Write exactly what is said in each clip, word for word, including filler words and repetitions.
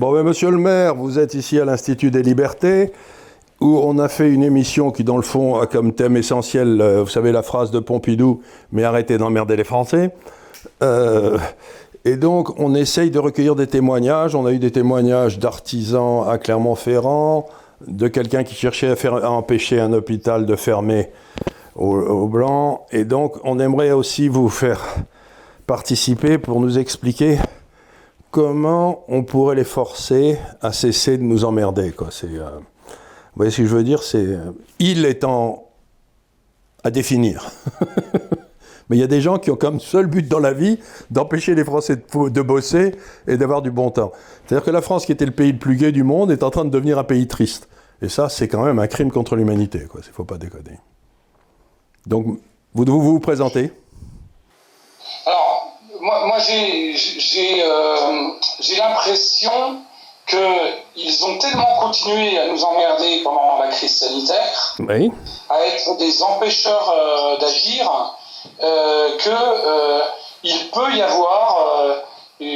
Bon, mais monsieur le maire, vous êtes ici à l'Institut des Libertés, où on a fait une émission qui, dans le fond, a comme thème essentiel, euh, vous savez, la phrase de Pompidou, mais arrêtez d'emmerder les Français. Euh, et donc, on essaye de recueillir des témoignages. On a eu des témoignages d'artisans à Clermont-Ferrand, de quelqu'un qui cherchait à, faire, à empêcher un hôpital de fermer au, au Blanc. Et donc, on aimerait aussi vous faire participer pour nous expliquer comment on pourrait les forcer à cesser de nous emmerder, quoi. C'est... Euh... Vous voyez ce que je veux dire, c'est euh, il est en... à définir. Mais il y a des gens qui ont comme seul but dans la vie d'empêcher les Français de, de bosser et d'avoir du bon temps. C'est-à-dire que la France, qui était le pays le plus gai du monde, est en train de devenir un pays triste. Et ça, c'est quand même un crime contre l'humanité, quoi. Il ne faut pas déconner. Donc, vous vous, vous, vous présentez. Alors, moi, moi j'ai, j'ai, euh, j'ai l'impression... qu'ils ont tellement continué à nous emmerder pendant la crise sanitaire, oui, à être des empêcheurs euh, d'agir, euh, qu'il euh, peut y avoir euh,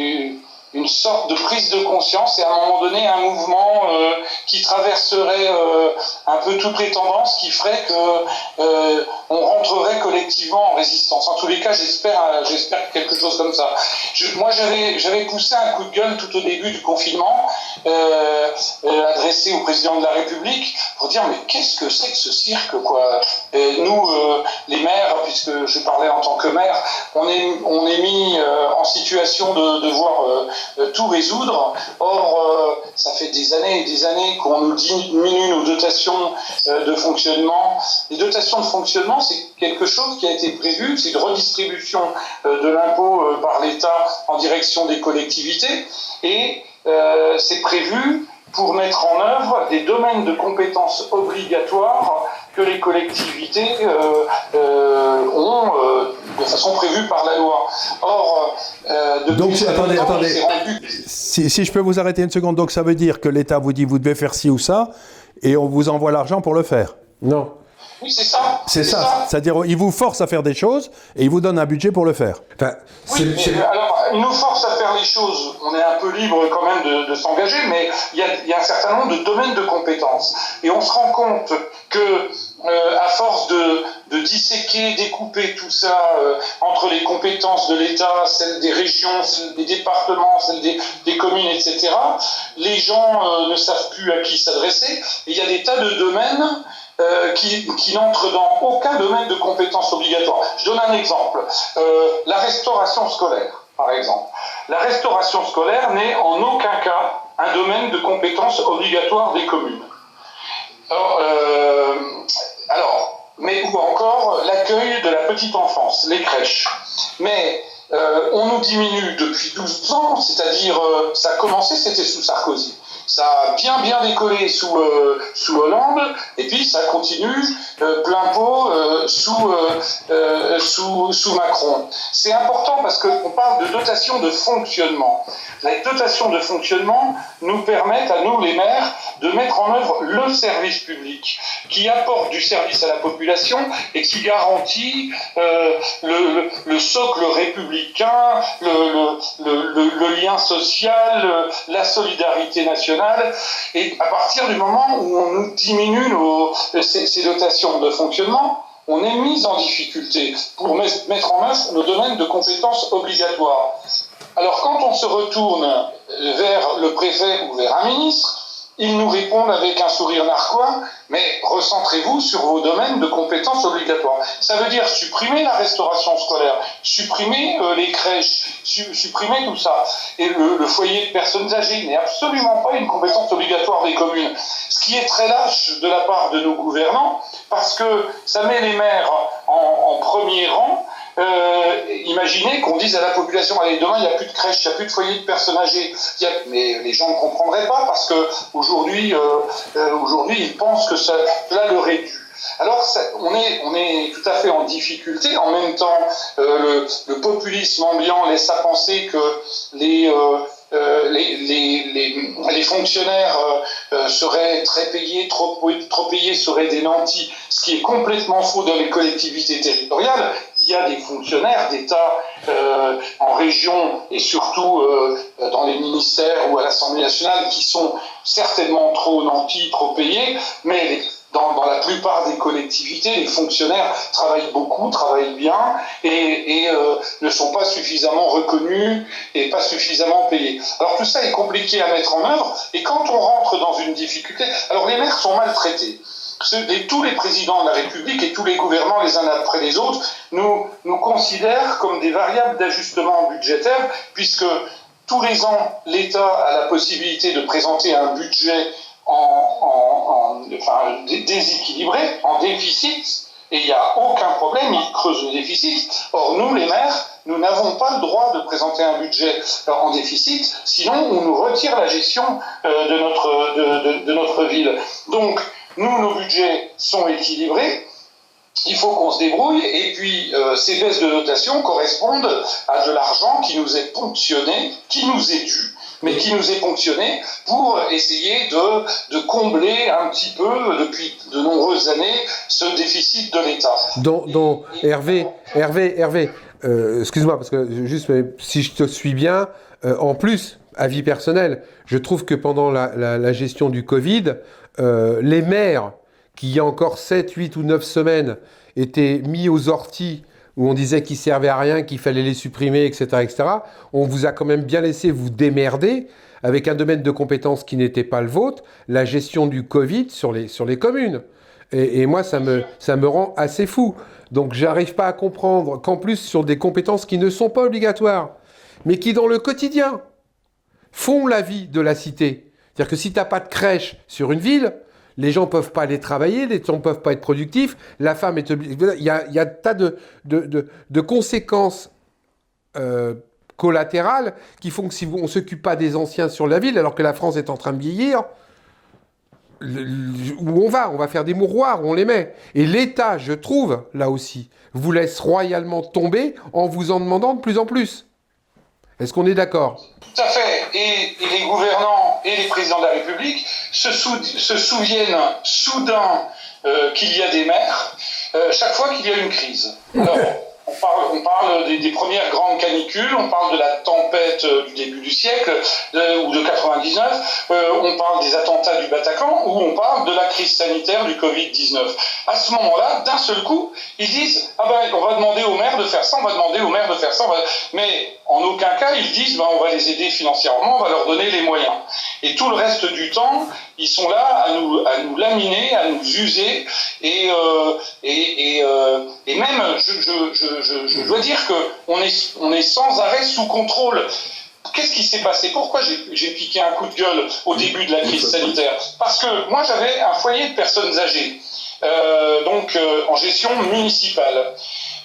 une sorte de prise de conscience et à un moment donné un mouvement euh, qui traverserait euh, un peu toutes les tendances, qui ferait qu'on euh, rentrerait collectivement en résistance. En tous les cas, j'espère, j'espère quelque chose comme ça. Je, moi, j'avais, j'avais poussé un coup de gueule tout au début du confinement, euh, euh, adressé au président de la République, pour dire « mais qu'est-ce que c'est que ce cirque, quoi ?» Et nous, euh, les maires, puisque je parlais en tant que maire, on est, on est mis euh, en situation de, de voir... Euh, tout résoudre. Or, euh, ça fait des années et des années qu'on nous diminue nos dotations euh, de fonctionnement. Les dotations de fonctionnement, c'est quelque chose qui a été prévu, c'est une redistribution euh, de l'impôt euh, par l'État en direction des collectivités, et euh, c'est prévu pour mettre en œuvre des domaines de compétences obligatoires que les collectivités euh, euh, ont euh, de façon prévue par la loi. Or, euh, depuis... Donc, attendez, temps, attendez. Rendu... Si, si je peux vous arrêter une seconde, donc ça veut dire que l'État vous dit vous devez faire ci ou ça, et on vous envoie l'argent pour le faire. Non. Oui, c'est ça. C'est, c'est ça. ça. C'est-à-dire il vous force à faire des choses et il vous donne un budget pour le faire. Enfin, oui, c'est, c'est... alors, il nous force à faire les choses. On est un peu libre quand même de, de s'engager, mais il y a, y a un certain nombre de domaines de compétences. Et on se rend compte que... Euh, à force de, de disséquer, découper tout ça euh, entre les compétences de l'État, celles des régions, celles des départements, celles des, des communes, et cetera, les gens euh, ne savent plus à qui s'adresser. Et il y a des tas de domaines euh, qui, qui n'entrent dans aucun domaine de compétences obligatoires. Je donne un exemple. Euh, la restauration scolaire, par exemple. La restauration scolaire n'est en aucun cas un domaine de compétences obligatoires des communes. Alors, euh, alors, mais ou encore l'accueil de la petite enfance, les crèches. Mais euh, on nous diminue depuis douze ans, c'est-à-dire euh, ça a commencé, c'était sous Sarkozy. Ça a bien bien décollé sous, euh, sous Hollande, et puis ça continue euh, plein pot euh, sous, euh, euh, sous, sous Macron. C'est important parce qu'on parle de dotation de fonctionnement. Les dotations de fonctionnement nous permettent, à nous les maires, de mettre en œuvre le service public qui apporte du service à la population et qui garantit euh, le, le, le socle républicain, le, le, le, le, le lien social, la solidarité nationale. Et à partir du moment où on diminue nos, ces, ces dotations de fonctionnement, on est mis en difficulté pour mettre en œuvre nos domaines de compétences obligatoires. Alors quand on se retourne vers le préfet ou vers un ministre, ils nous répondent avec un sourire narquois, mais recentrez-vous sur vos domaines de compétences obligatoires. Ça veut dire supprimer la restauration scolaire, supprimer euh, les crèches, su- supprimer tout ça. Et le, le foyer de personnes âgées n'est absolument pas une compétence obligatoire des communes. Ce qui est très lâche de la part de nos gouvernants, parce que ça met les maires en, en premier rang. Euh, imaginez qu'on dise à la population « Allez, demain, il n'y a plus de crèche, il n'y a plus de foyer de personnes âgées. » Mais les gens ne comprendraient pas parce qu'aujourd'hui, euh, euh, aujourd'hui, ils pensent que ça leur est dû. Alors, ça, on, est, on est tout à fait en difficulté. En même temps, euh, le, le populisme ambiant laisse à penser que les... Euh, Euh, les, les, les, les fonctionnaires euh, euh, seraient très payés, trop, trop payés, seraient des nantis, ce qui est complètement faux dans les collectivités territoriales. il y a des fonctionnaires d'État euh, en région et surtout euh, dans les ministères ou à l'Assemblée nationale qui sont certainement trop nantis, trop payés, mais dans, dans la plupart des collectivités, les fonctionnaires travaillent beaucoup, travaillent bien et, et euh, ne sont pas suffisamment reconnus et pas suffisamment payés. Alors tout ça est compliqué à mettre en œuvre et quand on rentre dans une difficulté, alors les maires sont maltraités. Tous les présidents de la République et tous les gouvernements, les uns après les autres, nous, nous considèrent comme des variables d'ajustement budgétaire, puisque tous les ans, l'État a la possibilité de présenter un budget en, en, en, enfin, déséquilibré, en déficit, et il n'y a aucun problème, il creuse le déficit. Or, nous, les maires, nous n'avons pas le droit de présenter un budget en déficit, sinon on nous retire la gestion euh, de, notre, de, de, de notre ville. Donc, nous, nos budgets sont équilibrés, il faut qu'on se débrouille, et puis euh, ces baisses de notation correspondent à de l'argent qui nous est ponctionné, qui nous est dû, mais qui nous est ponctionné pour essayer de, de combler un petit peu, depuis de nombreuses années, ce déficit de l'État. Donc, donc Hervé, Hervé, Hervé, euh, excuse-moi, parce que juste si je te suis bien, euh, en plus, avis personnel, je trouve que pendant la, la, la gestion du Covid, Euh, les maires, qui il y a encore sept, huit ou neuf semaines, étaient mis aux orties, où on disait qu'ils servaient à rien, qu'il fallait les supprimer, et cetera, et cetera, on vous a quand même bien laissé vous démerder avec un domaine de compétences qui n'était pas le vôtre, la gestion du Covid sur les, sur les communes. Et, et moi, ça me, ça me rend assez fou. Donc, j'arrive pas à comprendre qu'en plus, sur des compétences qui ne sont pas obligatoires, mais qui, dans le quotidien, font la vie de la cité. C'est-à-dire que si tu n'as pas de crèche sur une ville, les gens ne peuvent pas aller travailler, les gens ne peuvent pas être productifs, la femme est obligée... Il y a, il y a un tas de, de, de, de conséquences euh, collatérales qui font que si on ne s'occupe pas des anciens sur la ville, alors que la France est en train de vieillir, le, le, où on va On va faire des mouroirs, où on les met. Et l'État, je trouve, là aussi, vous laisse royalement tomber en vous en demandant de plus en plus. Est-ce qu'on est d'accord ? Tout à fait. Et, et les gouvernants et les présidents de la République se, sou, se souviennent soudain euh, qu'il y a des maires euh, chaque fois qu'il y a une crise. Alors, on parle, on parle des, des premières grandes canicules, on parle de la tempête euh, du début du siècle euh, ou de quatre-vingt-dix-neuf, euh, on parle des attentats du Bataclan ou on parle de la crise sanitaire du Covid dix-neuf. À ce moment-là, d'un seul coup, ils disent « Ah ben, on va demander aux maires de faire ça, on va demander aux maires de faire ça. » Mais en aucun cas, ils disent ben, « On va les aider financièrement, on va leur donner les moyens. » Et tout le reste du temps, ils sont là à nous, à nous laminer, à nous user. Et, euh, et, et, euh, et même, je, je, je, je, je dois dire qu'on est, on est sans arrêt sous contrôle. Qu'est-ce qui s'est passé ? Pourquoi j'ai, j'ai piqué un coup de gueule au début de la crise sanitaire ? Parce que moi, j'avais un foyer de personnes âgées. Euh, donc euh, en gestion municipale.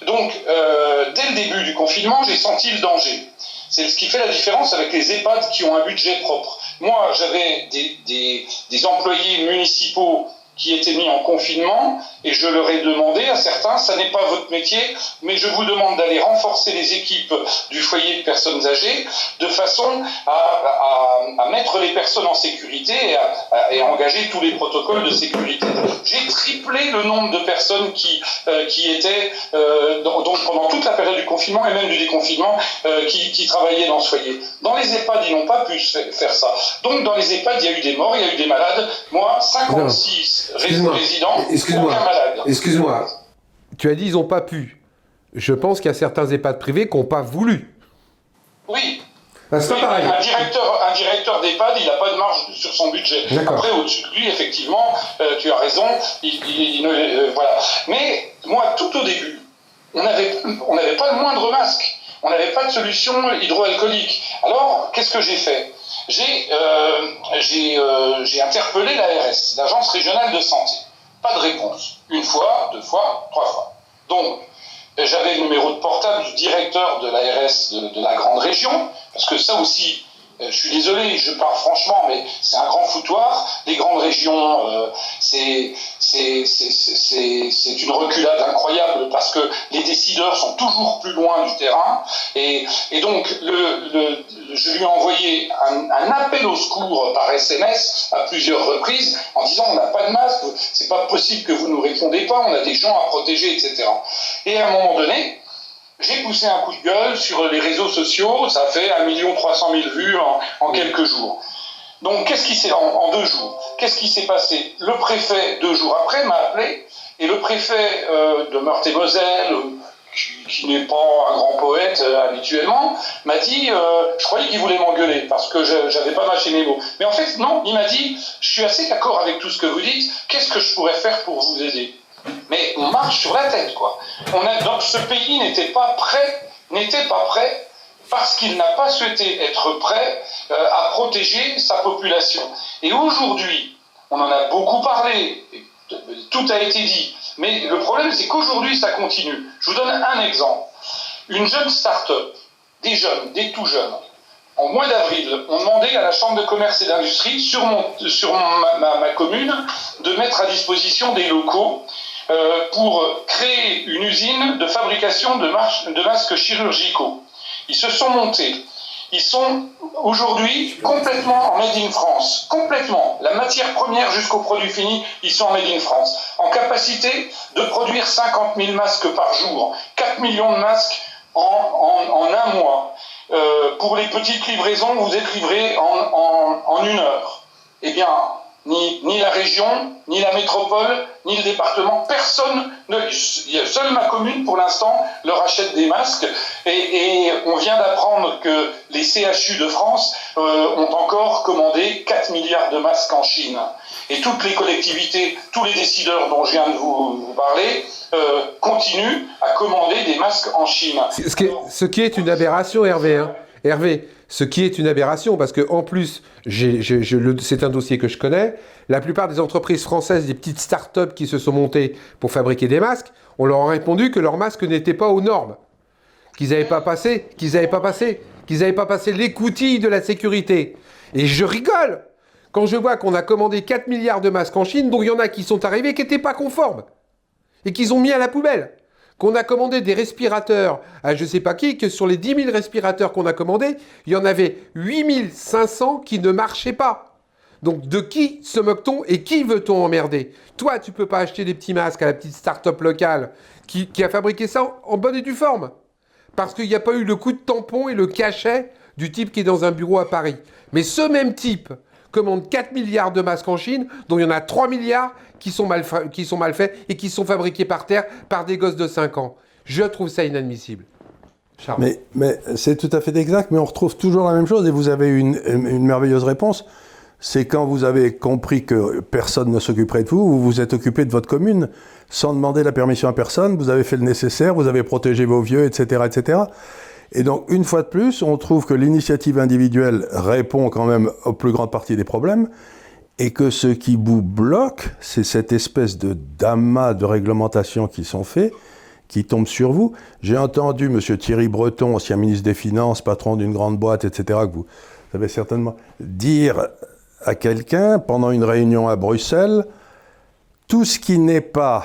Donc euh, dès le début du confinement, j'ai senti le danger. C'est ce qui fait la différence avec les EHPAD qui ont un budget propre. Moi, j'avais des, des, des employés municipaux qui étaient mis en confinement et je leur ai demandé à certains, ça n'est pas votre métier, mais je vous demande d'aller renforcer les équipes du foyer de personnes âgées de façon à, à, à mettre les personnes en sécurité et, à, à, et engager tous les protocoles de sécurité. J'ai triplé le nombre de personnes qui, euh, qui étaient euh, dans, donc pendant toute la période du confinement et même du déconfinement euh, qui, qui travaillaient dans ce foyer. Dans les EHPAD, ils n'ont pas pu faire ça. Donc dans les EHPAD, il y a eu des morts, il y a eu des malades. Moi, cinquante-six... Excuse-moi. Excuse-moi. Excuse-moi. Tu as dit ils n'ont pas pu. Je pense qu'il y a certains EHPAD privés qui n'ont pas voulu. Oui. Ah, c'est oui, pas pareil. Un directeur, un directeur d'EHPAD, il n'a pas de marge sur son budget. D'accord. Après, au-dessus de lui, effectivement, euh, tu as raison. Il, il, il, euh, voilà. Mais moi, tout au début, on n'avait on n'avait pas le moindre masque. On n'avait pas de solution hydroalcoolique. Alors, qu'est-ce que j'ai fait ? J'ai, euh, j'ai, euh, j'ai interpellé l'A R S, l'Agence régionale de santé. Pas de réponse. Une fois, deux fois, trois fois. Donc, j'avais le numéro de portable du directeur de l'A R S de, de la grande région, parce que ça aussi, euh, je suis désolé, je parle franchement, mais c'est un grand foutoir. Les grandes régions, euh, c'est, c'est, c'est, c'est, c'est, c'est une reculade incroyable, parce que les décideurs sont toujours plus loin du terrain. Et, et donc, le... le je lui ai envoyé un, un appel au secours par S M S à plusieurs reprises en disant on n'a pas de masque, c'est pas possible que vous ne nous répondez pas, on a des gens à protéger, et cetera. Et à un moment donné, J'ai poussé un coup de gueule sur les réseaux sociaux, ça fait un million trois cent mille vues en, en quelques jours. Donc, qu'est-ce qui s'est en, en deux jours, qu'est-ce qui s'est passé? Le préfet, deux jours après, m'a appelé, et le préfet euh, de Meurthe-et-Moselle, qui, qui n'est pas un grand poète euh, habituellement, m'a dit euh, « Je croyais qu'il voulait m'engueuler, parce que je n'avais pas mâché mes mots. » Mais en fait, non, il m'a dit « Je suis assez d'accord avec tout ce que vous dites, qu'est-ce que je pourrais faire pour vous aider ?» Mais on marche sur la tête, quoi. On a, donc ce pays n'était pas prêt, n'était pas prêt, parce qu'il n'a pas souhaité être prêt euh, à protéger sa population. Et aujourd'hui, on en a beaucoup parlé, tout a été dit, mais le problème, c'est qu'aujourd'hui, ça continue. Je vous donne un exemple. Une jeune start-up, des jeunes, des tout jeunes, en mois d'avril, on demandait à la Chambre de commerce et d'industrie, sur, mon, sur ma, ma, ma commune, de mettre à disposition des locaux euh, pour créer une usine de fabrication de, marche, de masques chirurgicaux. Ils se sont montés. Ils sont aujourd'hui complètement en Made in France. Complètement. La matière première jusqu'au produit fini, ils sont en Made in France. En capacité de produire cinquante mille masques par jour, quatre millions de masques en, en, en un mois. Euh, pour les petites livraisons, vous êtes livrés en, en, en une heure. Eh bien, ni, ni la région, ni la métropole, ni le département, personne, ne, seule ma commune pour l'instant leur achète des masques. Et, et on vient d'apprendre que les C H U de France euh, ont encore commandé quatre milliards de masques en Chine. Et toutes les collectivités, tous les décideurs dont je viens de vous, vous parler, euh, continuent à commander des masques en Chine. Ce qui est, ce qui est une aberration, Hervé. Hein. Hervé, ce qui est une aberration, parce que en plus, j'ai, j'ai, je, le, c'est un dossier que je connais, la plupart des entreprises françaises, des petites start-up qui se sont montées pour fabriquer des masques, on leur a répondu que leurs masques n'étaient pas aux normes, qu'ils n'avaient pas passé, qu'ils n'avaient pas passé, qu'ils n'avaient pas passé l'écoutille de la sécurité. Et je rigole quand je vois qu'on a commandé quatre milliards de masques en Chine, dont il y en a qui sont arrivés qui n'étaient pas conformes et qu'ils ont mis à la poubelle. Qu'on a commandé des respirateurs à je ne sais pas qui, que sur les dix mille respirateurs qu'on a commandés, il y en avait huit mille cinq cents qui ne marchaient pas. Donc de qui se moque-t-on et qui veut-on emmerder? Toi, tu ne peux pas acheter des petits masques à la petite start-up locale qui, qui a fabriqué ça en, en bonne et due forme. Parce qu'il n'y a pas eu le coup de tampon et le cachet du type qui est dans un bureau à Paris. Mais ce même type commande quatre milliards de masques en Chine, dont il y en a trois milliards qui sont mal, fra- qui sont mal faits et qui sont fabriqués par terre par des gosses de cinq ans. Je trouve ça inadmissible. Charles. Mais, mais c'est tout à fait exact, mais on retrouve toujours la même chose, et vous avez une, une merveilleuse réponse. C'est quand vous avez compris que personne ne s'occuperait de vous, vous vous êtes occupé de votre commune, sans demander la permission à personne, vous avez fait le nécessaire, vous avez protégé vos vieux, et cetera, et cetera. Et donc, une fois de plus, on trouve que l'initiative individuelle répond quand même aux plus grandes parties des problèmes, et que ce qui vous bloque, c'est cette espèce de d'amas de réglementations qui sont faits, qui tombent sur vous. J'ai entendu M. Thierry Breton, ancien ministre des Finances, patron d'une grande boîte, et cetera, que vous savez certainement, dire à quelqu'un, pendant une réunion à Bruxelles, tout ce qui n'est pas,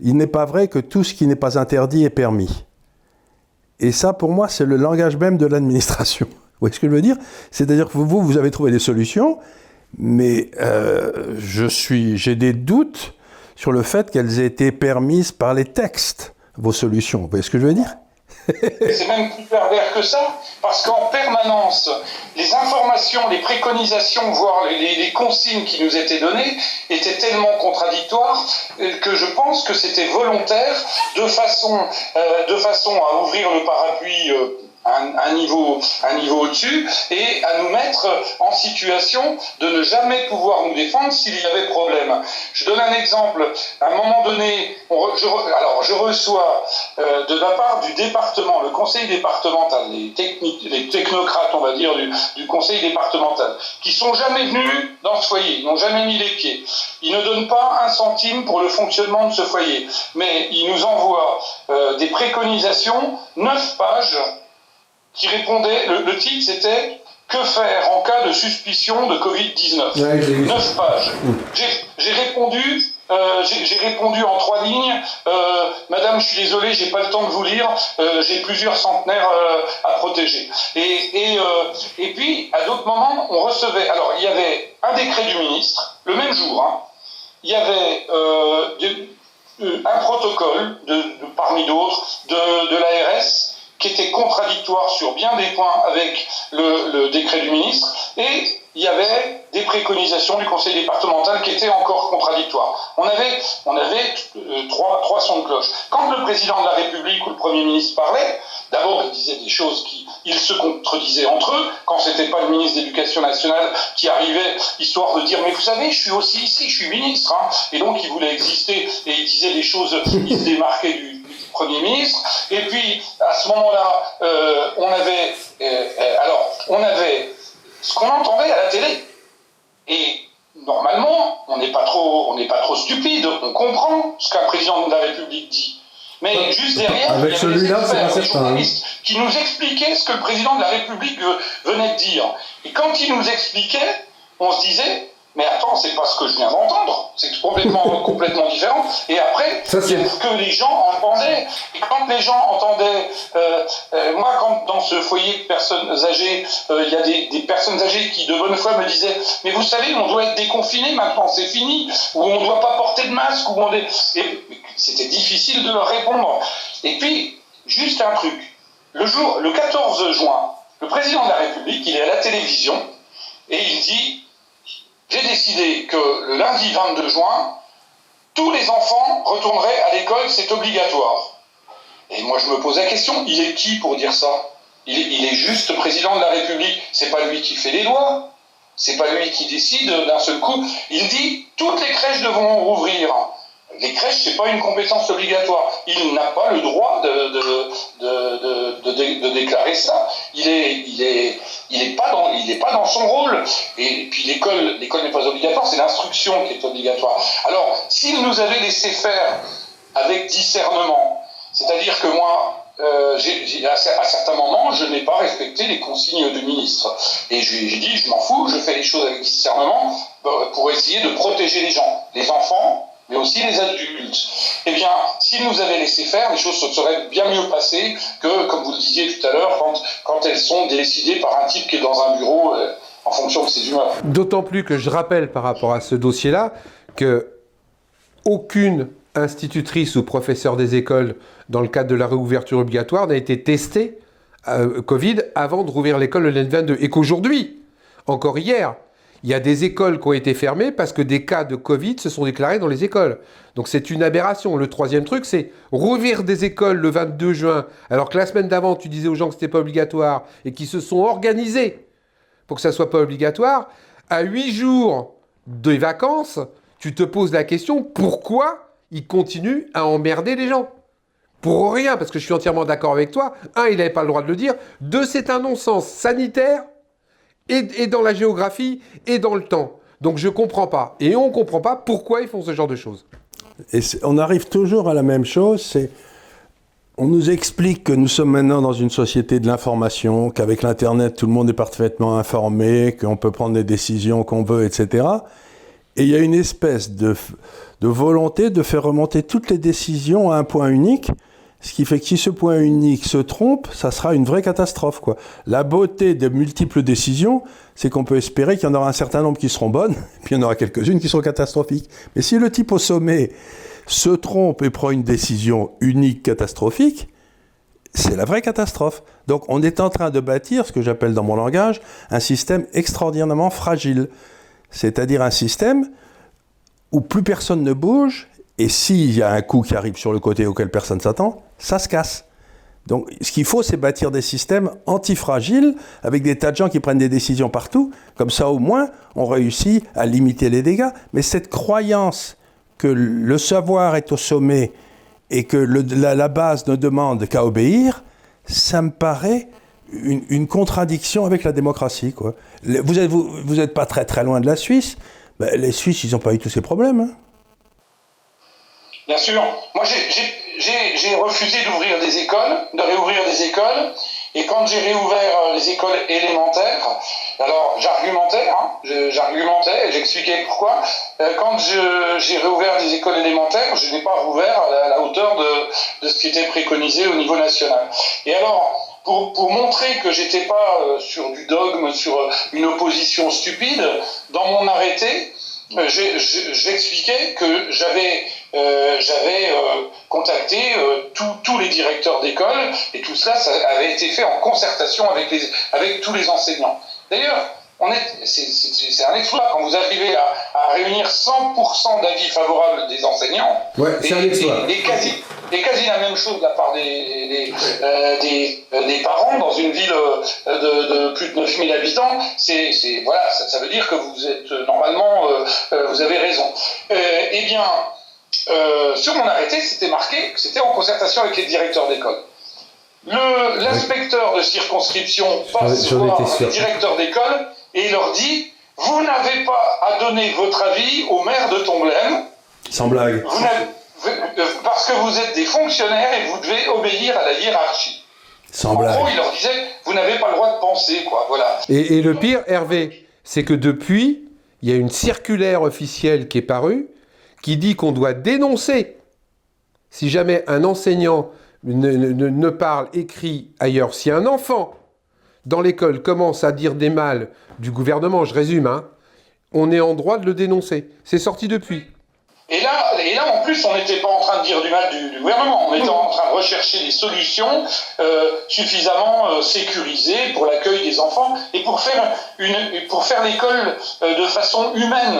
il n'est pas vrai que tout ce qui n'est pas interdit est permis. Et ça, pour moi, c'est le langage même de l'administration. Vous voyez ce que je veux dire? C'est-à-dire que vous, vous avez trouvé des solutions, mais euh, je suis, j'ai des doutes sur le fait qu'elles aient été permises par les textes, vos solutions. Vous voyez ce que je veux dire? C'est même plus pervers que ça, parce qu'en permanence, les informations, les préconisations, voire les, les consignes qui nous étaient données, étaient tellement contradictoires que je pense que c'était volontaire, de façon, euh, de façon à ouvrir le parapluie euh, un, un niveau, un niveau au-dessus, et à nous mettre en situation de ne jamais pouvoir nous défendre s'il y avait problème. Je donne un exemple. À un moment donné, on, je, alors je reçois euh, de la part du département, le conseil départemental, les, techniques, les technocrates, on va dire, du, du conseil départemental, qui sont jamais venus dans ce foyer, ils n'ont jamais mis les pieds. Ils ne donnent pas un centime pour le fonctionnement de ce foyer, mais ils nous envoient euh, des préconisations, neuf pages, qui répondait, le, le titre c'était « Que faire en cas de suspicion de covid dix-neuf » ouais, j'ai... Neuf pages. J'ai, j'ai, répondu, euh, j'ai, j'ai répondu en trois lignes euh, « Madame, je suis désolé, j'ai pas le temps de vous lire, euh, j'ai plusieurs centenaires euh, à protéger. » Et, et, euh, et puis, à d'autres moments, on recevait... Alors, il y avait un décret du ministre, le même jour, hein, il y avait... Euh, des, un protocole, de, de, parmi d'autres, de, de l'A R S, qui était contradictoire sur bien des points avec le, le décret du ministre, et il y avait des préconisations du conseil départemental qui étaient encore contradictoires. On avait, on avait euh, trois, trois sons de cloche. Quand le président de la République ou le Premier ministre parlait, d'abord il disait des choses qui ils se contredisaient entre eux. Quand ce n'était pas le ministre de l'Éducation nationale qui arrivait, histoire de dire « mais vous savez, je suis aussi ici, je suis ministre hein. ». Et donc il voulait exister et il disait des choses, il se démarquait du Premier ministre, et puis à ce moment-là, euh, on avait, euh, alors, on avait ce qu'on entendait à la télé, et normalement, on n'est pas trop, on n'est pas trop stupide, on comprend ce qu'un président de la République dit, mais ouais. Juste derrière, avec il y avait des experts, des journalistes qui nous expliquaient ce que le président de la République venait de dire, et quand il nous expliquait, on se disait, mais attends, c'est pas ce que je viens d'entendre, c'est complètement, complètement différent. Et après, c'est ce que les gens entendaient. Et quand les gens entendaient, euh, euh, moi, quand dans ce foyer de personnes âgées, il euh, y a des, des personnes âgées qui de bonne foi me disaient, mais vous savez, on doit être déconfiné maintenant, c'est fini, ou on ne doit pas porter de masque, ou on est... Et c'était difficile de leur répondre. Et puis, juste un truc, le jour, le quatorze juin, le président de la République, il est à la télévision, et il dit... J'ai décidé que le lundi vingt-deux juin, tous les enfants retourneraient à l'école, c'est obligatoire. Et moi, je me pose la question, il est qui pour dire ça ? il est, il est juste président de la République, c'est pas lui qui fait les lois, c'est pas lui qui décide d'un seul coup. Il dit, toutes les crèches devront rouvrir. Les crèches, c'est pas une compétence obligatoire. Il n'a pas le droit de, de, de, de, de, de déclarer ça. Il est, il est, il est pas dans, il est pas dans son rôle. Et puis l'école, l'école n'est pas obligatoire, c'est l'instruction qui est obligatoire. Alors, s'il nous avait laissé faire avec discernement, c'est-à-dire que moi, euh, j'ai, j'ai, à, à certains moments, je n'ai pas respecté les consignes du ministre. Et j'ai, j'ai dit, je m'en fous, je fais les choses avec discernement pour essayer de protéger les gens, les enfants, mais aussi les adultes. Eh bien, s'ils nous avaient laissé faire, les choses se seraient bien mieux passées que, comme vous le disiez tout à l'heure, quand, quand elles sont décidées par un type qui est dans un bureau euh, en fonction de ses humeurs. D'autant plus que je rappelle par rapport à ce dossier-là que aucune institutrice ou professeur des écoles, dans le cadre de la réouverture obligatoire, n'a été testée euh, Covid avant de rouvrir l'école le lundi vingt-deux. Et qu'aujourd'hui, encore hier, il y a des écoles qui ont été fermées parce que des cas de Covid se sont déclarés dans les écoles. Donc c'est une aberration. Le troisième truc, c'est rouvrir des écoles le vingt-deux juin, alors que la semaine d'avant, tu disais aux gens que c'était pas obligatoire et qu'ils se sont organisés pour que ça soit pas obligatoire. À huit jours de vacances, tu te poses la question pourquoi ils continuent à emmerder les gens ? Pour rien, parce que je suis entièrement d'accord avec toi. Un, il n'avait pas le droit de le dire. Deux, c'est un non-sens sanitaire. Et dans la géographie, et dans le temps. Donc je ne comprends pas, et on ne comprend pas pourquoi ils font ce genre de choses. Et on arrive toujours à la même chose, c'est... On nous explique que nous sommes maintenant dans une société de l'information, qu'avec l'Internet, tout le monde est parfaitement informé, qu'on peut prendre les décisions qu'on veut, et cetera. Et il y a une espèce de, de volonté de faire remonter toutes les décisions à un point unique, ce qui fait que si ce point unique se trompe, ça sera une vraie catastrophe, quoi. La beauté des multiples décisions, c'est qu'on peut espérer qu'il y en aura un certain nombre qui seront bonnes, puis il y en aura quelques-unes qui seront catastrophiques. Mais si le type au sommet se trompe et prend une décision unique catastrophique, c'est la vraie catastrophe. Donc on est en train de bâtir, ce que j'appelle dans mon langage, un système extraordinairement fragile. C'est-à-dire un système où plus personne ne bouge, et s'il y a un coup qui arrive sur le côté auquel personne s'attend, ça se casse. Donc ce qu'il faut, c'est bâtir des systèmes antifragiles, avec des tas de gens qui prennent des décisions partout. Comme ça, au moins, on réussit à limiter les dégâts. Mais cette croyance que le savoir est au sommet et que le, la, la base ne demande qu'à obéir, ça me paraît une, une contradiction avec la démocratie, quoi. Vous n'êtes vous, vous êtes pas très très loin de la Suisse. Ben, les Suisses, ils n'ont pas eu tous ces problèmes, hein. Bien sûr. Moi, j'ai, j'ai, j'ai, j'ai refusé d'ouvrir des écoles, de réouvrir des écoles. Et quand j'ai réouvert les écoles élémentaires, alors j'argumentais, hein, je, j'argumentais et j'expliquais pourquoi. Euh, quand je, j'ai réouvert des écoles élémentaires, je n'ai pas rouvert à la, à la hauteur de, de ce qui était préconisé au niveau national. Et alors... Pour, pour montrer que j'étais pas euh, sur du dogme, sur euh, une opposition stupide, dans mon arrêté, euh, j'ai, j'ai, j'expliquais que j'avais, euh, j'avais euh, contacté euh, tout, tous les directeurs d'école, et tout cela ça avait été fait en concertation avec, les, avec tous les enseignants. D'ailleurs, c'est est, est un exploit quand vous arrivez à, à réunir cent pour cent d'avis favorables des enseignants. Ouais, c'est un exploit. Et, et quasi, et quasi la même chose de la part des, des, euh, des, des parents dans une ville de, de plus de neuf mille habitants. C'est, c'est, voilà, ça, ça veut dire que vous êtes normalement, euh, vous avez raison. Eh bien, euh, sur mon arrêté, c'était marqué que c'était en concertation avec les directeurs d'école. L'inspecteur de circonscription passe voir les directeurs d'école et leur dit « Vous n'avez pas à donner votre avis au maire de Tomblaine. » Sans blague. « Parce que vous êtes des fonctionnaires et vous devez obéir à la hiérarchie. » Sans blague. En gros, il leur disait « Vous n'avez pas le droit de penser, quoi. » Voilà. Et, et le pire, Hervé, c'est que depuis, il y a une circulaire officielle qui est parue qui dit qu'on doit dénoncer si jamais un enseignant Ne, ne, ne parle, écrit ailleurs. Si un enfant dans l'école commence à dire des mal du gouvernement, je résume, hein, on est en droit de le dénoncer. C'est sorti depuis. Et là, et là en plus, on n'était pas en train de dire du mal du, du gouvernement, on était en train de rechercher des solutions euh, suffisamment euh, sécurisées pour l'accueil des enfants et pour faire, faire l'école euh, de façon humaine.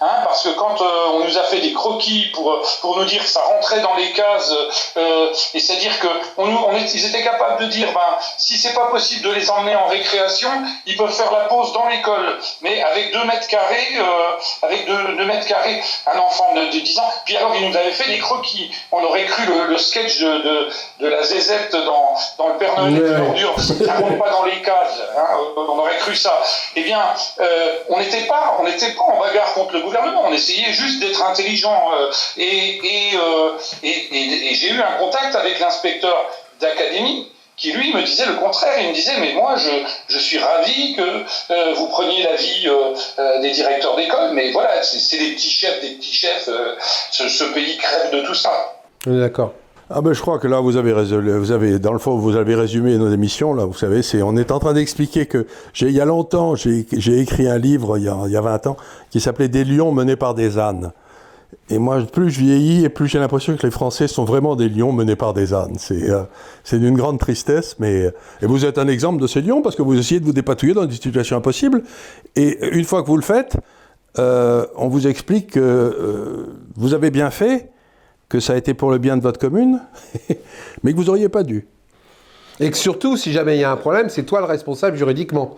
Hein, parce que quand euh, on nous a fait des croquis pour, pour nous dire que ça rentrait dans les cases, euh, et c'est-à-dire qu'ils on, on étaient capables de dire, ben, si c'est pas possible de les emmener en récréation, ils peuvent faire la pause dans l'école, mais avec deux mètres carrés, euh, avec deux mètres carrés, un enfant de de dix ans. Puis alors, ils nous avaient fait des croquis. On aurait cru le, le sketch de, de, de la Zézette dans, dans le Père Noël et l'ordure. Ça ne rentre pas dans les cases. Hein. On aurait cru ça. Eh bien, euh, on n'était pas, on n'était pas en bagarre contre le gouvernement. On essayait juste d'être intelligent. Euh, et et, euh, et, et, et j'ai eu un contact avec l'inspecteur d'académie qui, lui, me disait le contraire. Il me disait, mais moi, je, je suis ravi que euh, vous preniez l'avis euh, euh, des directeurs d'école, mais voilà, c'est des petits chefs, des petits chefs, euh, ce, ce pays crève de tout ça. D'accord. Ah ben je crois que là, vous avez, résolu, vous avez, dans le fond, vous avez résumé nos émissions, là, vous savez, c'est, on est en train d'expliquer que, j'ai, il y a longtemps, j'ai, j'ai écrit un livre, il y a, il y a vingt ans, qui s'appelait « Des lions menés par des ânes ». Et moi, plus je vieillis, et plus j'ai l'impression que les Français sont vraiment des lions menés par des ânes. C'est euh, c'est d'une grande tristesse, mais euh, et vous êtes un exemple de ces lions, parce que vous essayez de vous dépatouiller dans des situations impossibles. Et une fois que vous le faites, euh, on vous explique que euh, vous avez bien fait, que ça a été pour le bien de votre commune, mais que vous auriez pas dû. Et que surtout, si jamais il y a un problème, c'est toi le responsable juridiquement.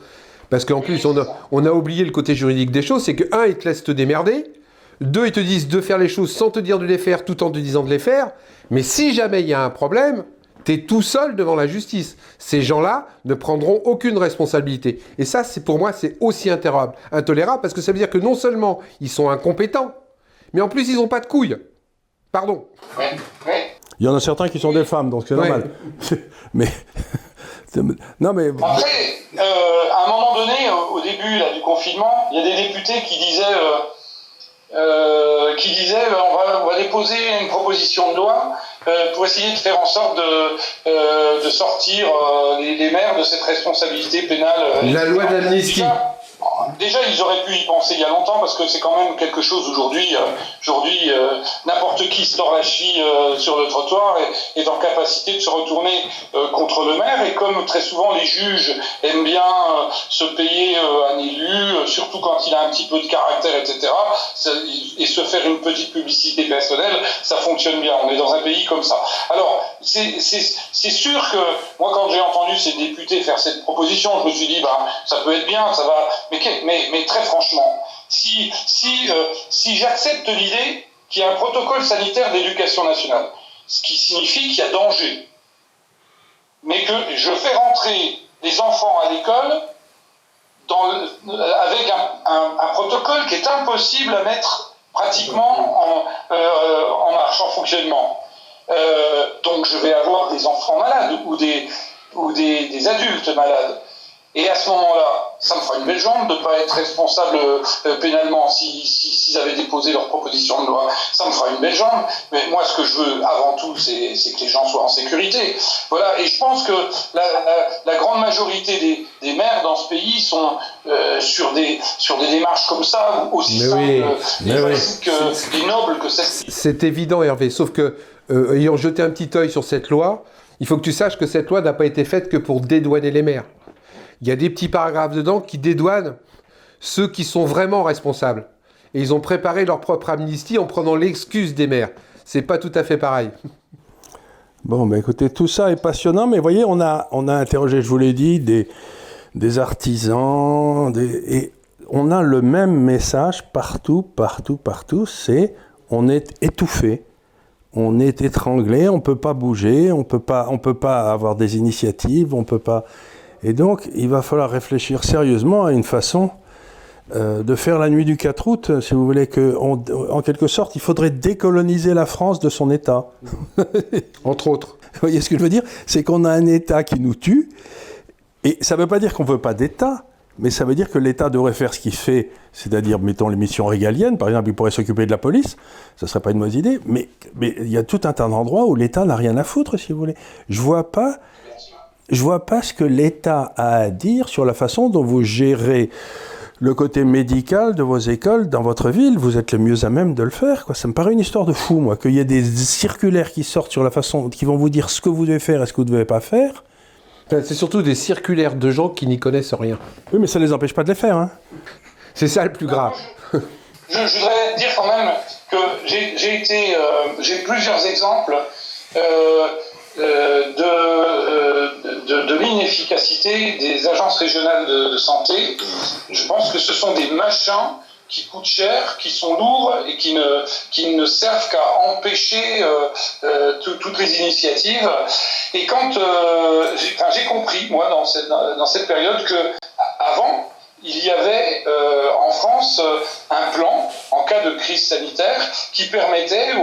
Parce qu'en plus, on a, on a oublié le côté juridique des choses, c'est que, un, ils te laissent te démerder, deux, ils te disent de faire les choses sans te dire de les faire, tout en te disant de les faire. Mais si jamais il y a un problème, t'es tout seul devant la justice. Ces gens-là ne prendront aucune responsabilité. Et ça, c'est pour moi, c'est aussi intolérable, parce que ça veut dire que non seulement ils sont incompétents, mais en plus, ils n'ont pas de couilles. Pardon. Il y en a certains qui sont des femmes, donc c'est normal. Ouais. Mais... Non mais... Après, euh, à un moment donné, au début là, du confinement, il y a des députés qui disaient... Euh... Euh, qui disait bah, on, va, on va déposer une proposition de loi euh, pour essayer de faire en sorte de, euh, de sortir euh, les, les maires de cette responsabilité pénale. Euh, La loi d'amnistie. Déjà, ils auraient pu y penser il y a longtemps, parce que c'est quand même quelque chose aujourd'hui. Euh, aujourd'hui, euh, n'importe qui se tord la cheville euh, sur le trottoir et est en capacité de se retourner euh, contre le maire. Et comme très souvent les juges aiment bien euh, se payer euh, un élu, euh, surtout quand il a un petit peu de caractère, et cetera, ça, et se faire une petite publicité personnelle, ça fonctionne bien. On est dans un pays comme ça. Alors, c'est, c'est, c'est sûr que moi, quand j'ai entendu ces députés faire cette proposition, je me suis dit, bah, ça peut être bien, ça va... Mais, mais, mais très franchement, si, si, euh, si j'accepte l'idée qu'il y a un protocole sanitaire d'éducation nationale, ce qui signifie qu'il y a danger, mais que je fais rentrer les enfants à l'école dans le, avec un, un, un protocole qui est impossible à mettre pratiquement en, euh, en marche, en fonctionnement. Euh, donc je vais avoir des enfants malades ou des, ou des, des adultes malades. Et à ce moment-là, ça me fera une belle jambe de ne pas être responsable euh, pénalement s'ils si, si, si avaient déposé leur proposition de loi. Ça me fera une belle jambe, mais moi, ce que je veux avant tout, c'est que les gens soient en sécurité. Voilà, et je pense que la, la, la grande majorité des, des maires dans ce pays sont euh, sur, des, sur des démarches comme ça, aussi mais simples oui, mais et oui. que, et nobles que celles-ci. C'est évident, Hervé, sauf que, euh, ayant jeté un petit œil sur cette loi, il faut que tu saches que cette loi n'a pas été faite que pour dédouaner les maires. Il y a des petits paragraphes dedans qui dédouanent ceux qui sont vraiment responsables. Et ils ont préparé leur propre amnistie en prenant l'excuse des maires. C'est pas tout à fait pareil. Bon, ben écoutez, tout ça est passionnant, mais vous voyez, on a, on a interrogé, je vous l'ai dit, des, des artisans, des, et on a le même message partout, partout, partout, c'est on est étouffé. On est étranglé, on ne peut pas bouger, on ne peut pas avoir des initiatives, on ne peut pas... Et donc, il va falloir réfléchir sérieusement à une façon euh, de faire la nuit du quatre août, si vous voulez, que on, en quelque sorte, il faudrait décoloniser la France de son État. Entre autres. Vous voyez ce que je veux dire ? C'est qu'on a un État qui nous tue, et ça ne veut pas dire qu'on ne veut pas d'État, mais ça veut dire que l'État devrait faire ce qu'il fait, c'est-à-dire, mettons, les missions régaliennes, par exemple, il pourrait s'occuper de la police, ça ne serait pas une mauvaise idée, mais mais il y a tout un tas d'endroits où l'État n'a rien à foutre, si vous voulez. Je ne vois pas, je vois pas ce que l'État a à dire sur la façon dont vous gérez le côté médical de vos écoles dans votre ville. Vous êtes le mieux à même de le faire, quoi. Ça me paraît une histoire de fou, moi, qu'il y ait des circulaires qui sortent sur la façon, qui vont vous dire ce que vous devez faire et ce que vous ne devez pas faire. C'est surtout des circulaires de gens qui n'y connaissent rien. Oui, mais ça ne les empêche pas de les faire. Hein. C'est ça le plus grave. Je, je, je voudrais dire quand même que j'ai, j'ai été, euh, j'ai plusieurs exemples euh, euh, de, euh, de, de l'inefficacité des agences régionales de, de santé. Je pense que ce sont des machins qui coûtent cher, qui sont lourds et qui ne, qui ne servent qu'à empêcher euh, euh, tout, toutes les initiatives. Et quand euh, j'ai, enfin, j'ai compris, moi, dans cette, dans cette période, qu'avant, il y avait euh, en France un plan, en cas de crise sanitaire, qui permettait aux,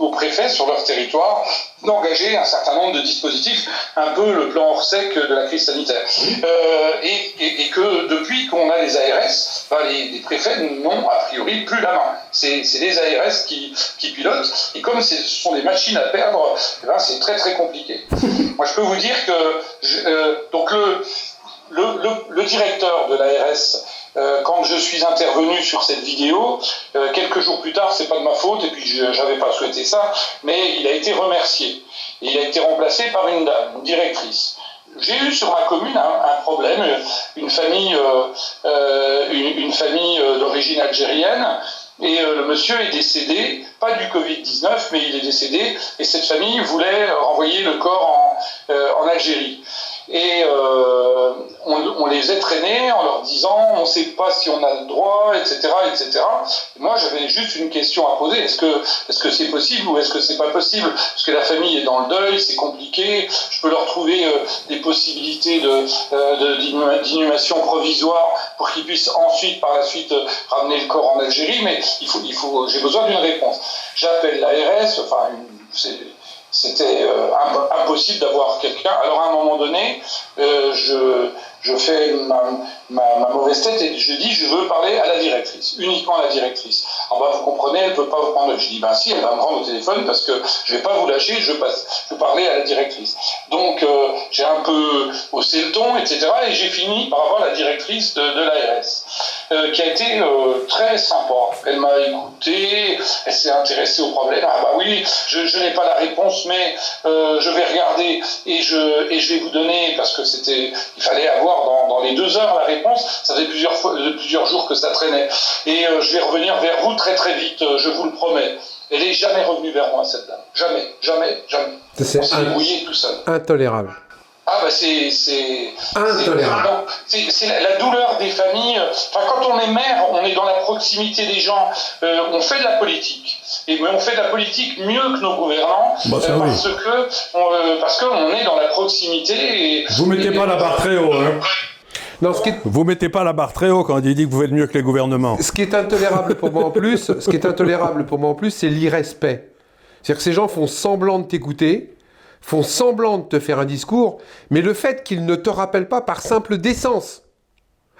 aux, aux préfets sur leur territoire d'engager un certain nombre de dispositifs, un peu le plan Orsec de la crise sanitaire. Euh, et, et, et que depuis qu'on a les A R S, ben les, les préfets n'ont a priori plus la main. C'est, c'est les A R S qui, qui pilotent, et comme ce sont des machines à perdre, ben c'est très très compliqué. Moi je peux vous dire que... Je, euh, donc le... Le, le, le directeur de l'A R S, euh, quand je suis intervenu sur cette vidéo, euh, quelques jours plus tard, c'est pas de ma faute, et puis je n'avais pas souhaité ça, mais il a été remercié. Et il a été remplacé par une dame, une directrice. J'ai eu sur ma commune un, un problème, une famille, euh, euh, une, une famille d'origine algérienne, et euh, le monsieur est décédé, pas du covid dix-neuf, mais il est décédé, et cette famille voulait renvoyer le corps en, euh, en Algérie. Et euh, on, on les a traînés en leur disant on ne sait pas si on a le droit, et cetera, et cetera. Et moi, j'avais juste une question à poser, est-ce que, est-ce que c'est possible ou est-ce que c'est pas possible ? Parce que la famille est dans le deuil, c'est compliqué, je peux leur trouver euh, des possibilités de, euh, de, d'inhumation provisoire pour qu'ils puissent ensuite, par la suite, euh, ramener le corps en Algérie, mais il faut, il faut, j'ai besoin d'une réponse. J'appelle l'A R S, enfin, c'est... C'était euh, impossible d'avoir quelqu'un. Alors à un moment donné, euh, je, je fais ma, ma, ma mauvaise tête et je dis je veux parler à la directrice, uniquement à la directrice. Alors ben, vous comprenez, elle ne peut pas vous prendre. Je dis ben si, elle va me prendre au téléphone parce que je ne vais pas vous lâcher, je veux, pas, je veux parler à la directrice. Donc euh, j'ai un peu haussé le ton, et cetera. Et j'ai fini par avoir la directrice de, de l'A R S, euh, qui a été euh, très sympa. Elle m'a écouté, elle s'est intéressée au problème. Ah bah ben, oui, je, je n'ai pas la réponse, mais euh, je vais regarder et je, et je vais vous donner, parce que c'était, il fallait avoir dans, dans les deux heures la réponse, ça faisait plusieurs, fois, plusieurs jours que ça traînait, et euh, je vais revenir vers vous très très vite, je vous le promets. Elle n'est jamais revenue vers moi, cette dame, jamais, jamais, jamais. C'est on s'est débrouillé tout seul. Intolérable. Ah bah c'est... c'est intolérable. C'est, c'est la, la douleur des familles. Enfin, quand on est maire, on est dans la proximité des gens. Euh, on fait de la politique. Et, mais on fait de la politique mieux que nos gouvernants bah, euh, parce oui. que on, euh, parce qu'on est dans la proximité. Et, vous mettez et, pas la barre très haut. Hein. Non, ce qui est... Vous mettez pas la barre très haut quand il dit que vous faites mieux que les gouvernements. Ce qui est intolérable pour moi en plus, ce qui est intolérable pour moi en plus, c'est l'irrespect. C'est-à-dire que ces gens font semblant de t'écouter. font semblant de te faire un discours, mais le fait qu'ils ne te rappellent pas par simple décence,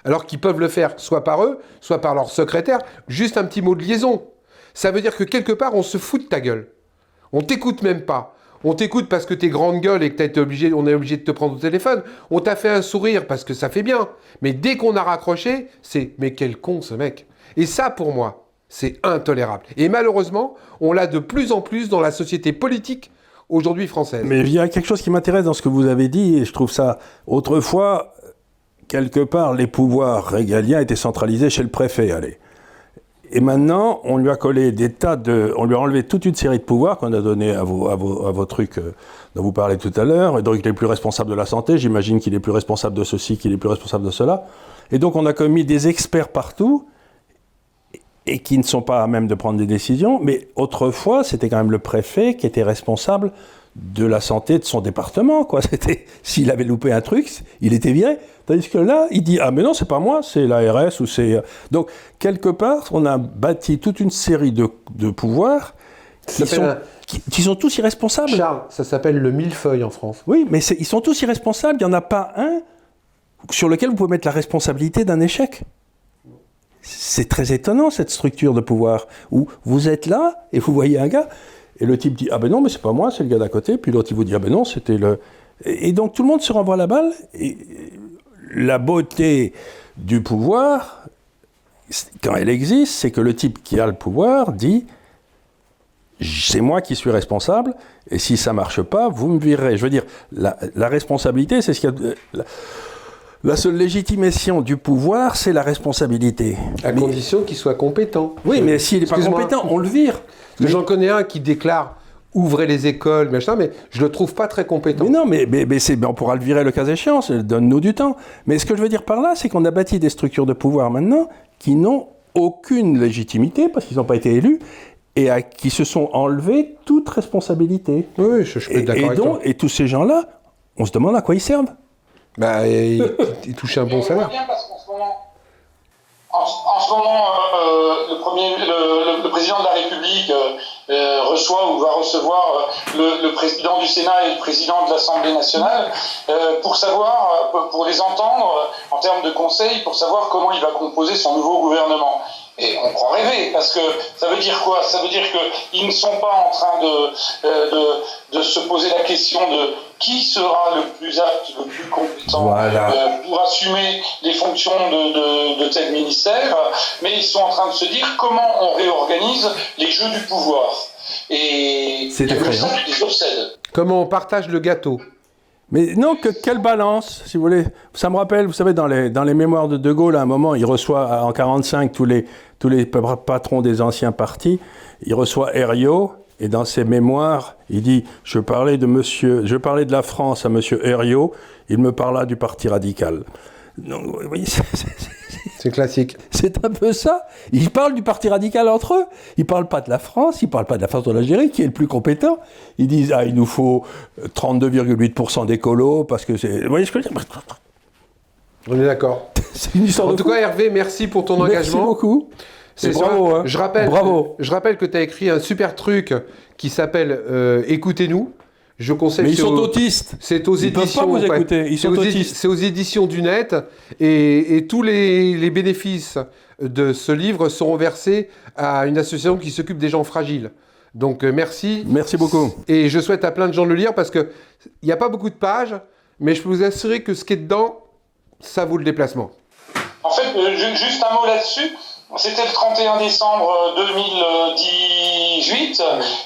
alors qu'ils peuvent le faire soit par eux, soit par leur secrétaire, juste un petit mot de liaison. Ça veut dire que quelque part, on se fout de ta gueule. On t'écoute même pas. On t'écoute parce que t'es grande gueule et que t'as été obligé, on est obligé de te prendre au téléphone. On t'a fait un sourire parce que ça fait bien. Mais dès qu'on a raccroché, c'est « mais quel con ce mec ». Et ça, pour moi, c'est intolérable. Et malheureusement, on l'a de plus en plus dans la société politique aujourd'hui française. Mais il y a quelque chose qui m'intéresse dans ce que vous avez dit, et je trouve ça... Autrefois, quelque part, les pouvoirs régaliens étaient centralisés chez le préfet, allez. Et maintenant, on lui a collé des tas de... On lui a enlevé toute une série de pouvoirs qu'on a donnés à vos, à vos, à vos trucs dont vous parlez tout à l'heure. Et donc, il est plus responsable de la santé. J'imagine qu'il est plus responsable de ceci, qu'il est plus responsable de cela. Et donc, on a commis des experts partout et qui ne sont pas à même de prendre des décisions. Mais autrefois, c'était quand même le préfet qui était responsable de la santé de son département, quoi. C'était, s'il avait loupé un truc, il était viré. Tandis que là, il dit « Ah, mais non, c'est pas moi, c'est l'A R S ou c'est... » Donc, quelque part, on a bâti toute une série de, de pouvoirs qui sont, un... qui, qui sont tous irresponsables. Charles, ça s'appelle le millefeuille en France. Oui, mais c'est, ils sont tous irresponsables. Il n'y en a pas un sur lequel vous pouvez mettre la responsabilité d'un échec. C'est très étonnant, cette structure de pouvoir, où vous êtes là et vous voyez un gars... Et le type dit « Ah ben non, mais c'est pas moi, c'est le gars d'à côté. » Puis l'autre, il vous dit « Ah ben non, c'était le... » Et donc, tout le monde se renvoie la balle. Et la beauté du pouvoir, quand elle existe, c'est que le type qui a le pouvoir dit « C'est moi qui suis responsable. Et si ça marche pas, vous me virerez. » Je veux dire, la, la responsabilité, c'est ce qu'il y a... De, la, La seule légitimation du pouvoir, c'est la responsabilité. À mais... condition qu'il soit compétent. Oui, mais s'il n'est pas compétent, on le vire. Mais... J'en connais un qui déclare « ouvrez les écoles », machin, mais je ne le trouve pas très compétent. Mais non, mais, mais, mais, c'est, mais on pourra le virer le cas échéant, donne-nous du temps. Mais ce que je veux dire par là, c'est qu'on a bâti des structures de pouvoir maintenant qui n'ont aucune légitimité, parce qu'ils n'ont pas été élus, et à, qui se sont enlevés toute responsabilité. Oui, je, je suis et, d'accord et avec donc, toi. Et tous ces gens-là, on se demande à quoi ils servent. Bah, il, il touche un bon salaire. Parce qu'en ce moment, en, en ce moment euh, le, premier, le, le, le président de la République euh, reçoit ou va recevoir le, le président du Sénat et le président de l'Assemblée nationale euh, pour savoir, pour les entendre en termes de conseils, pour savoir comment il va composer son nouveau gouvernement. Et on croit rêver, parce que ça veut dire quoi? Ça veut dire qu'ils ne sont pas en train de, de, de se poser la question de qui sera le plus apte, le plus compétent, voilà, euh, pour assumer les fonctions de, de, de tel ministère, mais ils sont en train de se dire comment on réorganise les jeux du pouvoir. Et c'est ça qui les obsède. Comment on partage le gâteau? Mais non, que, quelle balance, si vous voulez. Ça me rappelle, vous savez, dans les, dans les mémoires de De Gaulle, à un moment, il reçoit, en mille neuf cent quarante-cinq, tous les, tous les patrons des anciens partis, il reçoit Herriot, et dans ses mémoires, il dit « Je parlais de monsieur, je parlais de la France à monsieur Herriot, il me parla du Parti radical. » Non, oui, c'est, c'est, c'est, c'est classique. C'est un peu ça. Ils parlent du Parti radical entre eux. Ils parlent pas de la France, ils parlent pas de la France de l'Algérie, qui est le plus compétent. Ils disent « Ah, il nous faut trente-deux virgule huit pour cent d'écolos, parce que c'est... » Vous voyez ce que je veux dire ? On est d'accord. C'est une histoire en de tout coup. Cas, Hervé, merci pour ton merci engagement. Merci beaucoup. C'est bravo, hein. Je rappelle, bravo. Je rappelle que tu as écrit un super truc qui s'appelle euh, « Écoutez-nous ». Je conseille. Mais ils sont aux, autistes. C'est aux ils éditions. Peuvent pas vous écouter. Ils sont c'est autistes. Aux, c'est aux éditions du Net, et, et tous les, les bénéfices de ce livre seront versés à une association qui s'occupe des gens fragiles. Donc merci. Merci beaucoup. Et je souhaite à plein de gens de le lire parce que il n'y a pas beaucoup de pages, mais je peux vous assurer que ce qui est dedans, ça vaut le déplacement. En fait, juste un mot là-dessus. C'était le trente et un décembre deux mille dix-huit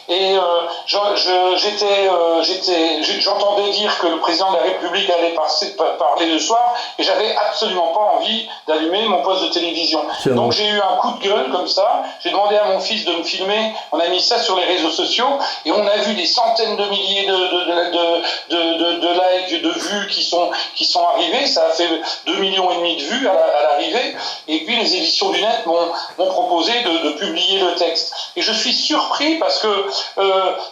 et euh, je, je, j'étais, euh, j'étais, j'entendais dire que le président de la République allait passer, parler le soir et j'avais absolument pas envie d'allumer mon poste de télévision. C'est donc bon. J'ai eu un coup de gueule comme ça, j'ai demandé à mon fils de me filmer, on a mis ça sur les réseaux sociaux et on a vu des centaines de milliers de, de, de, de, de, de likes, de vues qui sont, qui sont arrivées, ça a fait deux millions et demi de vues à, à l'arrivée et puis les éditions du Net m'ont m'ont proposé de, de publier le texte. Et je suis surpris parce que, euh,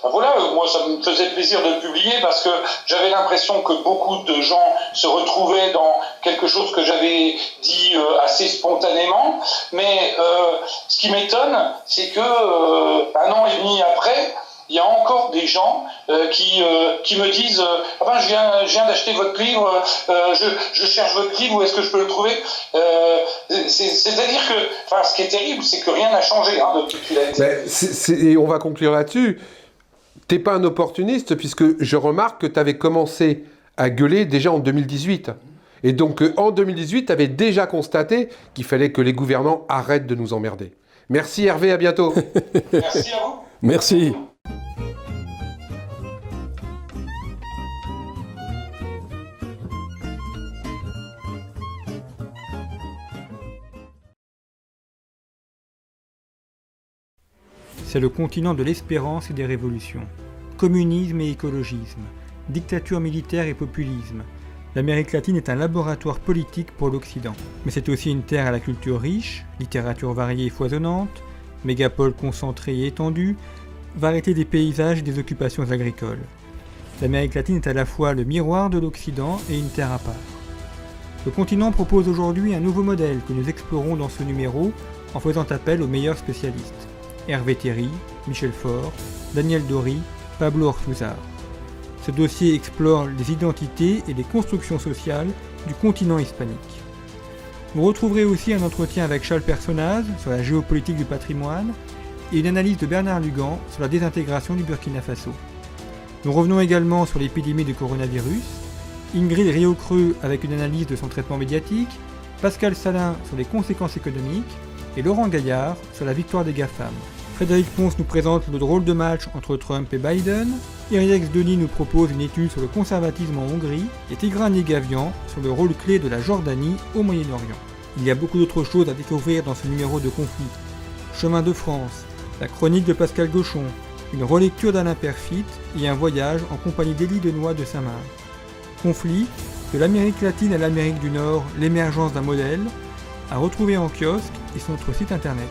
ben voilà, moi ça me faisait plaisir de le publier parce que j'avais l'impression que beaucoup de gens se retrouvaient dans quelque chose que j'avais dit euh, assez spontanément, mais euh, ce qui m'étonne, c'est que euh, un an et demi après, il y a encore des gens euh, qui, euh, qui me disent euh, « Ah ben, je viens, je viens d'acheter votre livre, euh, je, je cherche votre livre, où est-ce que je peux le trouver euh, ?» C'est-à-dire que, enfin, ce qui est terrible, c'est que rien n'a changé hein, depuis qu'il a été... Ben, c'est, c'est, et on va conclure là-dessus. T'es pas un opportuniste, puisque je remarque que tu avais commencé à gueuler déjà en deux mille dix-huit. Et donc, en deux mille dix-huit, tu avais déjà constaté qu'il fallait que les gouvernants arrêtent de nous emmerder. Merci Hervé, à bientôt. Merci à vous. Merci. C'est le continent de l'espérance et des révolutions. Communisme et écologisme, dictature militaire et populisme. L'Amérique latine est un laboratoire politique pour l'Occident. Mais c'est aussi une terre à la culture riche, littérature variée et foisonnante, mégapole concentrée et étendue, variété des paysages et des occupations agricoles. L'Amérique latine est à la fois le miroir de l'Occident et une terre à part. Le continent propose aujourd'hui un nouveau modèle que nous explorons dans ce numéro en faisant appel aux meilleurs spécialistes. Hervé Théry, Michel Faure, Daniel Dory, Pablo Ortúzar. Ce dossier explore les identités et les constructions sociales du continent hispanique. Vous retrouverez aussi un entretien avec Charles Personnaz sur la géopolitique du patrimoine et une analyse de Bernard Lugan sur la désintégration du Burkina Faso. Nous revenons également sur l'épidémie du coronavirus, Ingrid Riocreux avec une analyse de son traitement médiatique, Pascal Salin sur les conséquences économiques et Laurent Gaillard sur la victoire des GAFAM. Frédéric Pons nous présente le drôle de match entre Trump et Biden, Iriex Denis nous propose une étude sur le conservatisme en Hongrie et Tigran Gavian sur le rôle clé de la Jordanie au Moyen-Orient. Il y a beaucoup d'autres choses à découvrir dans ce numéro de Conflit. Chemin de France, la chronique de Pascal Gauchon, une relecture d'Alain Perfit et un voyage en compagnie d'Élie Denois de Saint-Marc. Conflit, de l'Amérique latine à l'Amérique du Nord, l'émergence d'un modèle, à retrouver en kiosque et sur notre site internet.